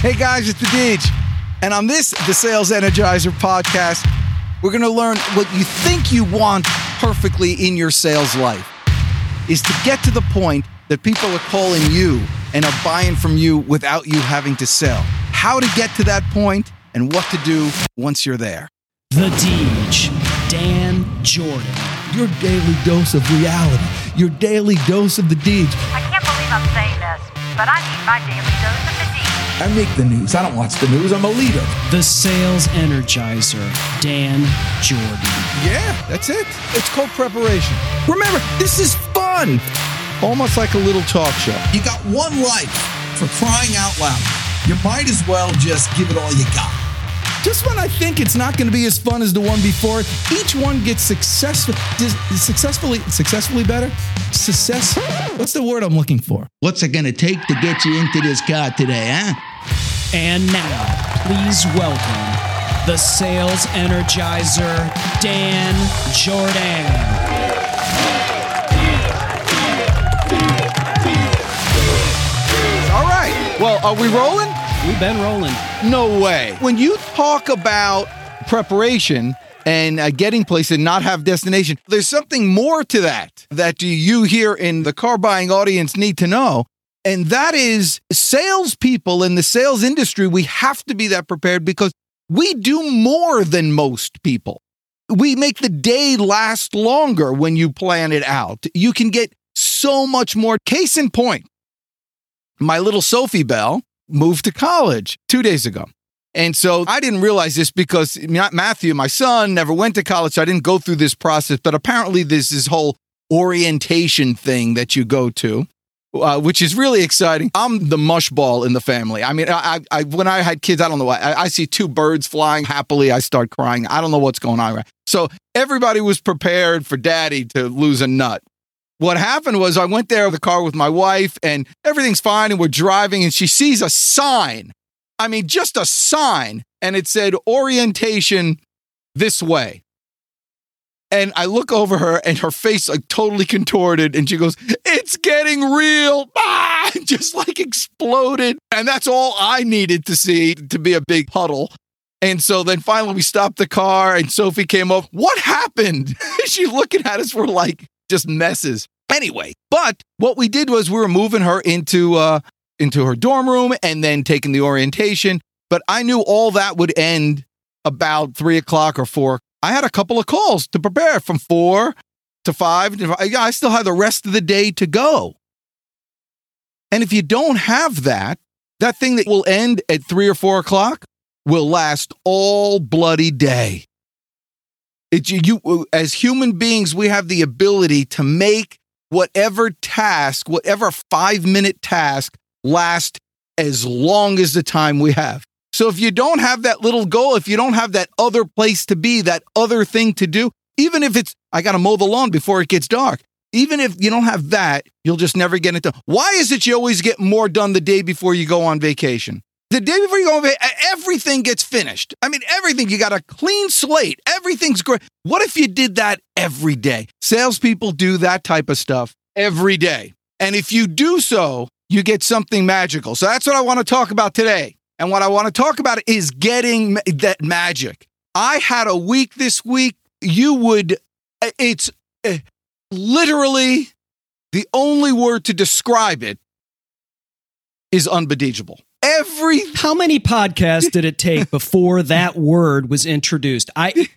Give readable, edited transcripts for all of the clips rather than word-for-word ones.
Hey guys, it's the Deej. And on this, the Sales Energizer podcast, we're going to learn what you think you want perfectly in your sales life is to get to the point that people are calling you and are buying from you without you having to sell. How to get to that point and what to do once you're there. The Deej, Dan Jourdan. Your daily dose of reality. Your daily dose of the Deej. I can't believe I'm saying this, but I need my daily dose of the Deej. I make the news. I don't watch the news. I'm a leader. The Sales Energizer, Dan Jourdan. Yeah, that's it. It's called preparation. Remember, this is fun. Almost like a little talk show. You got one life, for crying out loud. You might as well just give it all you got. Just when I think it's not going to be as fun as the one before, each one gets success. What's the word I'm looking for? What's it going to take to get you into this car today, huh? And now, please welcome the Sales Energizer, Dan Jourdan. Well, are we rolling? We've been rolling. No way. When you talk about preparation and getting places and not have destination, there's something more to that you here in the car buying audience need to know. And that is salespeople in the sales industry, we have to be that prepared because we do more than most people. We make the day last longer when you plan it out. You can get so much more. Case in point. My little Sophie Bell moved to college 2 days ago. And so I didn't realize this because Matthew, my son, never went to college. So I didn't go through this process. But apparently there's this whole orientation thing that you go to, which is really exciting. I'm the mushball in the family. I mean, I when I had kids, I don't know why. I see two birds flying happily. I start crying. I don't know what's going on. So everybody was prepared for daddy to lose a nut. What happened was I went there in the car with my wife and everything's fine and we're driving and she sees a sign. I mean, just a sign. And it said orientation this way. And I look over her and her face like totally contorted and she goes, it's getting real. Ah! Just like exploded. And that's all I needed to see to be a big puddle. And so then finally we stopped the car and Sophie came up. What happened? She looking at us. We're like, just messes. Anyway, but what we did was we were moving her into her dorm room and then taking the orientation. But I knew all that would end about 3 o'clock or 4. I had a couple of calls to prepare from 4 to 5. I still had the rest of the day to go. And if you don't have that thing that will end at 3 or 4 o'clock will last all bloody day. As human beings, we have the ability to make whatever 5-minute task last as long as the time we have. So if you don't have that little goal, if you don't have that other place to be, that other thing to do, even if it's, I got to mow the lawn before it gets dark. Even if you don't have that, you'll just never get it done. Why is it you always get more done the day before you go on vacation? The day before you go over, everything gets finished. I mean, everything. You got a clean slate. Everything's great. What if you did that every day? Salespeople do that type of stuff every day. And if you do so, you get something magical. So that's what I want to talk about today. And what I want to talk about is getting that magic. I had a week this week. It's literally the only word to describe it is unbelievable. How many podcasts did it take before that word was introduced?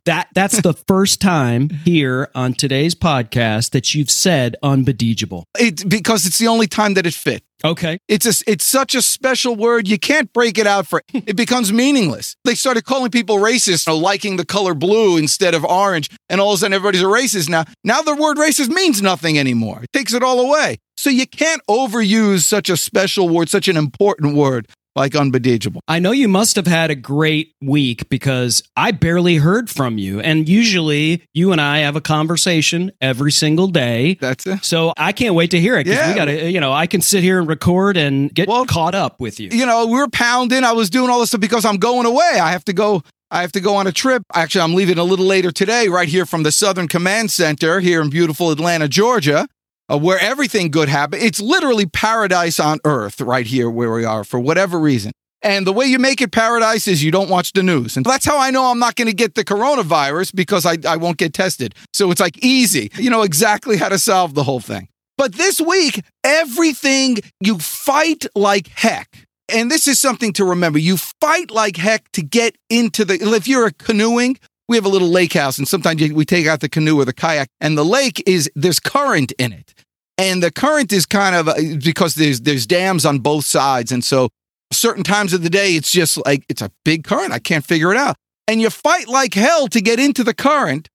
That's the first time here on today's podcast that you've said unbelievable. It's because it's the only time that it fit. Okay. It's such a special word. You can't break it out it becomes meaningless. They started calling people racist, liking the color blue instead of orange. And all of a sudden everybody's a racist now. Now the word racist means nothing anymore. It takes it all away. So you can't overuse such a special word, such an important word like unbelievable. I know you must have had a great week because I barely heard from you. And usually you and I have a conversation every single day. That's it. So I can't wait to hear it. Yeah. We gotta, I can sit here and record and get caught up with you. We were pounding. I was doing all this stuff because I'm going away. I have to go on a trip. Actually, I'm leaving a little later today right here from the Southern Command Center here in beautiful Atlanta, Georgia. Where everything good happens. It's literally paradise on earth right here where we are for whatever reason. And the way you make it paradise is you don't watch the news. And that's how I know I'm not going to get the coronavirus, because I won't get tested. So it's like easy. You know exactly how to solve the whole thing. But this week, everything, you fight like heck. And this is something to remember. You fight like heck to get into the, if you're canoeing, we have a little lake house, and sometimes we take out the canoe or the kayak, and the lake is, there's current in it. And the current is kind of, because there's dams on both sides. And so certain times of the day, it's just like, it's a big current. I can't figure it out. And you fight like hell to get into the current.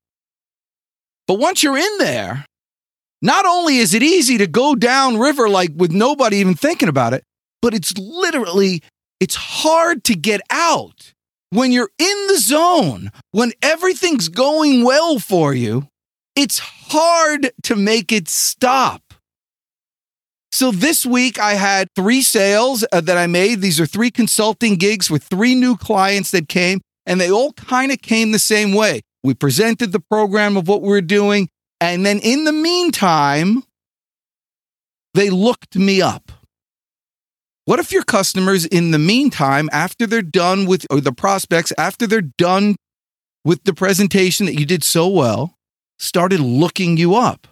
But once you're in there, not only is it easy to go down river, like with nobody even thinking about it, but it's literally, it's hard to get out. When you're in the zone, when everything's going well for you, it's hard to make it stop. So this week I had 3 sales that I made. These are 3 consulting gigs with 3 new clients that came, and they all kind of came the same way. We presented the program of what we were doing, and then in the meantime, they looked me up. What if your customers in the meantime, after they're done with, or the prospects, after they're done with the presentation that you did so well, started looking you up?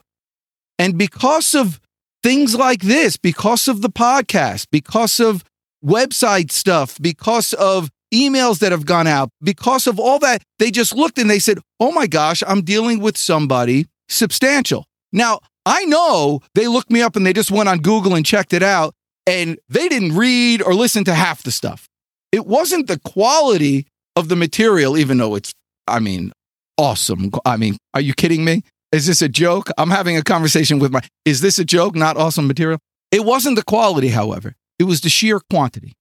And because of things like this, because of the podcast, because of website stuff, because of emails that have gone out, because of all that, they just looked and they said, oh my gosh, I'm dealing with somebody substantial. Now, I know they looked me up and they just went on Google and checked it out, and they didn't read or listen to half the stuff. It wasn't the quality of the material, even though it's, I mean, awesome. I mean, are you kidding me? Is this a joke? I'm having a conversation with my, is this a joke? Not awesome material. It wasn't the quality, however. It was the sheer quantity.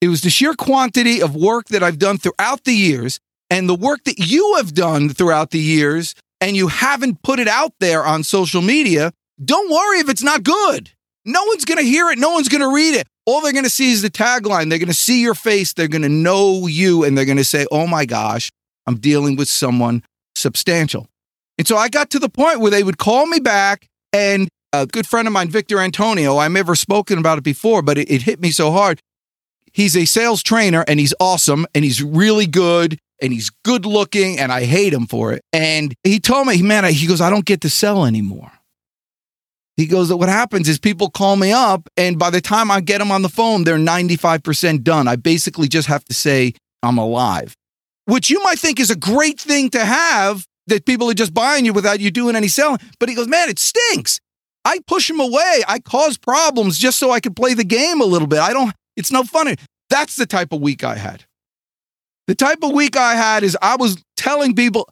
It was the sheer quantity of work that I've done throughout the years, and the work that you have done throughout the years, and you haven't put it out there on social media. Don't worry if it's not good. No one's going to hear it. No one's going to read it. All they're going to see is the tagline. They're going to see your face. They're going to know you. And they're going to say, oh my gosh, I'm dealing with someone substantial. And so I got to the point where they would call me back, and a good friend of mine, Victor Antonio, I've never spoken about it before, but it hit me so hard. He's a sales trainer, and he's awesome, and he's really good, and he's good looking, and I hate him for it. And he told me, man, he goes, I don't get to sell anymore. He goes, what happens is people call me up, and by the time I get them on the phone, they're 95% done. I basically just have to say, I'm alive, which you might think is a great thing to have, that people are just buying you without you doing any selling. But he goes, man, it stinks. I push them away. I cause problems just so I can play the game a little bit. It's no fun. That's the type of week I had. The type of week I had is I was telling people,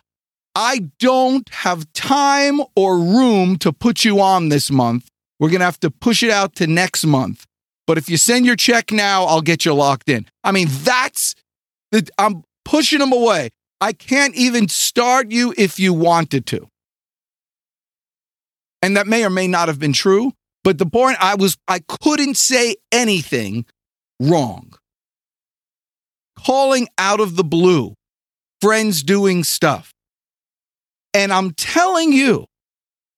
I don't have time or room to put you on this month. We're going to have to push it out to next month. But if you send your check now, I'll get you locked in. I mean, I'm pushing them away. I can't even start you if you wanted to. And that may or may not have been true. But the point, I couldn't say anything wrong. Calling out of the blue. Friends doing stuff. And I'm telling you,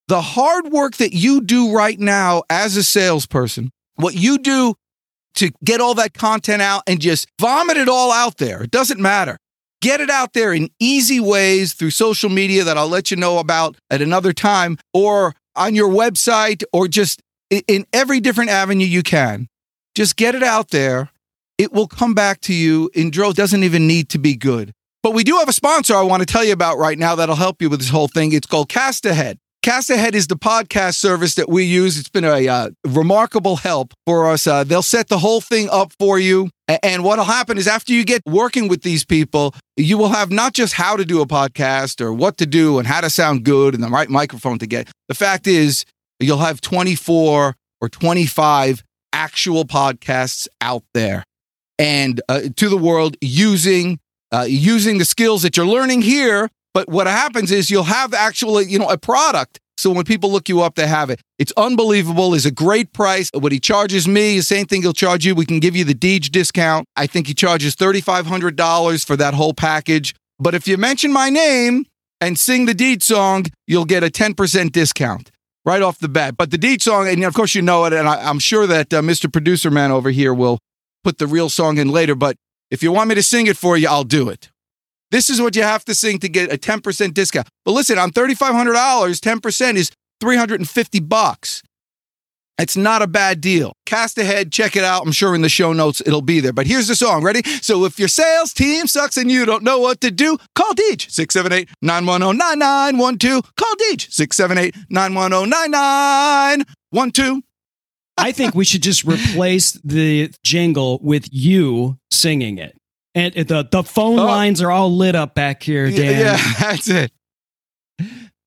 the hard work that you do right now as a salesperson, what you do to get all that content out and just vomit it all out there, it doesn't matter. Get it out there in easy ways through social media that I'll let you know about at another time, or on your website, or just in every different avenue you can. Just get it out there. It will come back to you in droves. Doesn't even need to be good. But we do have a sponsor I want to tell you about right now that'll help you with this whole thing. It's called Cast Ahead. Cast Ahead is the podcast service that we use. It's been a remarkable help for us. They'll set the whole thing up for you. And what'll happen is after you get working with these people, you will have not just how to do a podcast or what to do and how to sound good and the right microphone to get. The fact is, you'll have 24 or 25 actual podcasts out there and to the world using the skills that you're learning here. But what happens is you'll have actually, a product. So when people look you up, they have it. It's unbelievable. It's a great price. What he charges me is the same thing he'll charge you. We can give you the Deej discount. I think he charges $3,500 for that whole package. But if you mention my name and sing the Deej song, you'll get a 10% discount right off the bat. But the Deej song, and of course you know it, and I'm sure that Mr. Producer Man over here will put the real song in later, but if you want me to sing it for you, I'll do it. This is what you have to sing to get a 10% discount. But listen, on $3,500, 10% is $350. It's not a bad deal. Cast Ahead, check it out. I'm sure in the show notes it'll be there. But here's the song. Ready? So if your sales team sucks and you don't know what to do, call Deej, 678-910-9912. Call Deej, 678-910-9912. I think we should just replace the jingle with you singing it. And the phone lines are all lit up back here, Dan. Yeah, that's it.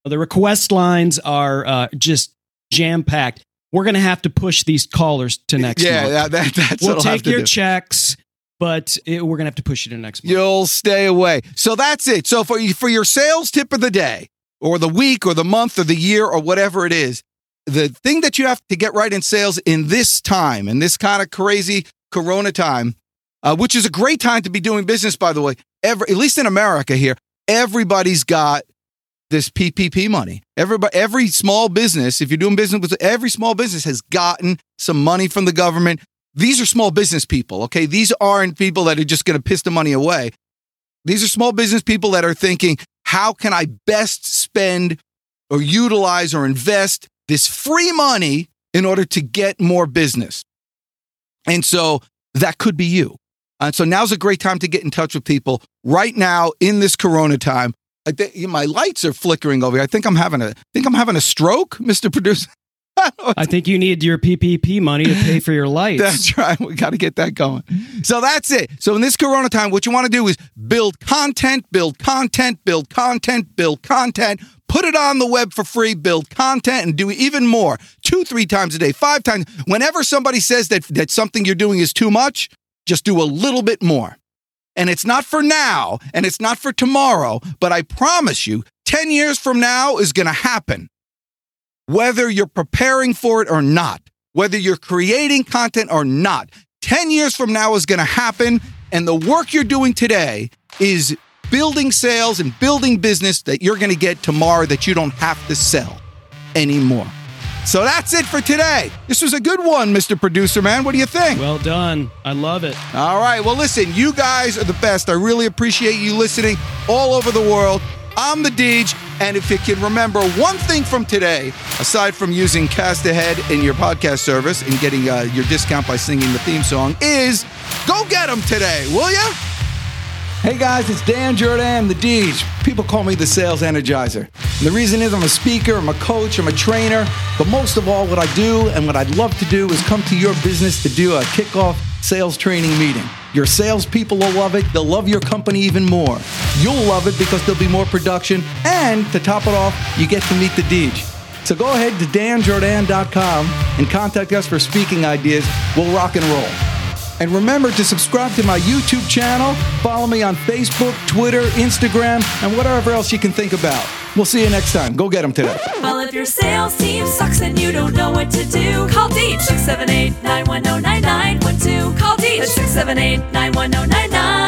The request lines are just jam-packed. We're going to have to push these callers to next month. Yeah, that's we'll what I'll take your do. Checks, but we're going to have to push you to next month. You'll stay away. So that's it. So for your sales tip of the day or the week or the month or the year or whatever it is, the thing that you have to get right in sales in this time, in this kind of crazy Corona time, which is a great time to be doing business, by the way, at least in America here, everybody's got this PPP money. Every small business, if you're doing business with every small business, has gotten some money from the government. These are small business people, okay? These aren't people that are just going to piss the money away. These are small business people that are thinking, how can I best spend or utilize or invest this free money in order to get more business? And so that could be you. And so now's a great time to get in touch with people right now in this Corona time. I think my lights are flickering over here. I think I'm having a stroke, Mr. Producer. I think you need your PPP money to pay for your lights. That's right. We got to get that going. So that's it. So in this Corona time, what you want to do is build content, put it on the web for free, build content, and do even more. 2-3 times a day, 5 times. Whenever somebody says that something you're doing is too much, just do a little bit more. And it's not for now, and it's not for tomorrow, but I promise you, 10 years from now is going to happen. Whether you're preparing for it or not, whether you're creating content or not, 10 years from now is going to happen, and the work you're doing today is building sales and building business that you're going to get tomorrow that you don't have to sell anymore. So that's it for today. This was a good one, Mr. Producer Man. What do you think? Well done. I love it. All right. Well, listen, you guys are the best. I really appreciate you listening all over the world. I'm the Deej. And if you can remember one thing from today, aside from using Cast Ahead in your podcast service and getting your discount by singing the theme song, is go get them today, will you? Hey guys, it's Dan Jourdan, the Deej. People call me the sales energizer. And the reason is I'm a speaker, I'm a coach, I'm a trainer. But most of all, what I do and what I'd love to do is come to your business to do a kickoff sales training meeting. Your salespeople will love it. They'll love your company even more. You'll love it because there'll be more production. And to top it off, you get to meet the Deej. So go ahead to danjourdan.com and contact us for speaking ideas. We'll rock and roll. And remember to subscribe to my YouTube channel, follow me on Facebook, Twitter, Instagram, and whatever else you can think about. We'll see you next time. Go get them today. Well, if your sales team sucks and you don't know what to do, call Deej, 678-910-9912. Call Deej, 678-910-9912.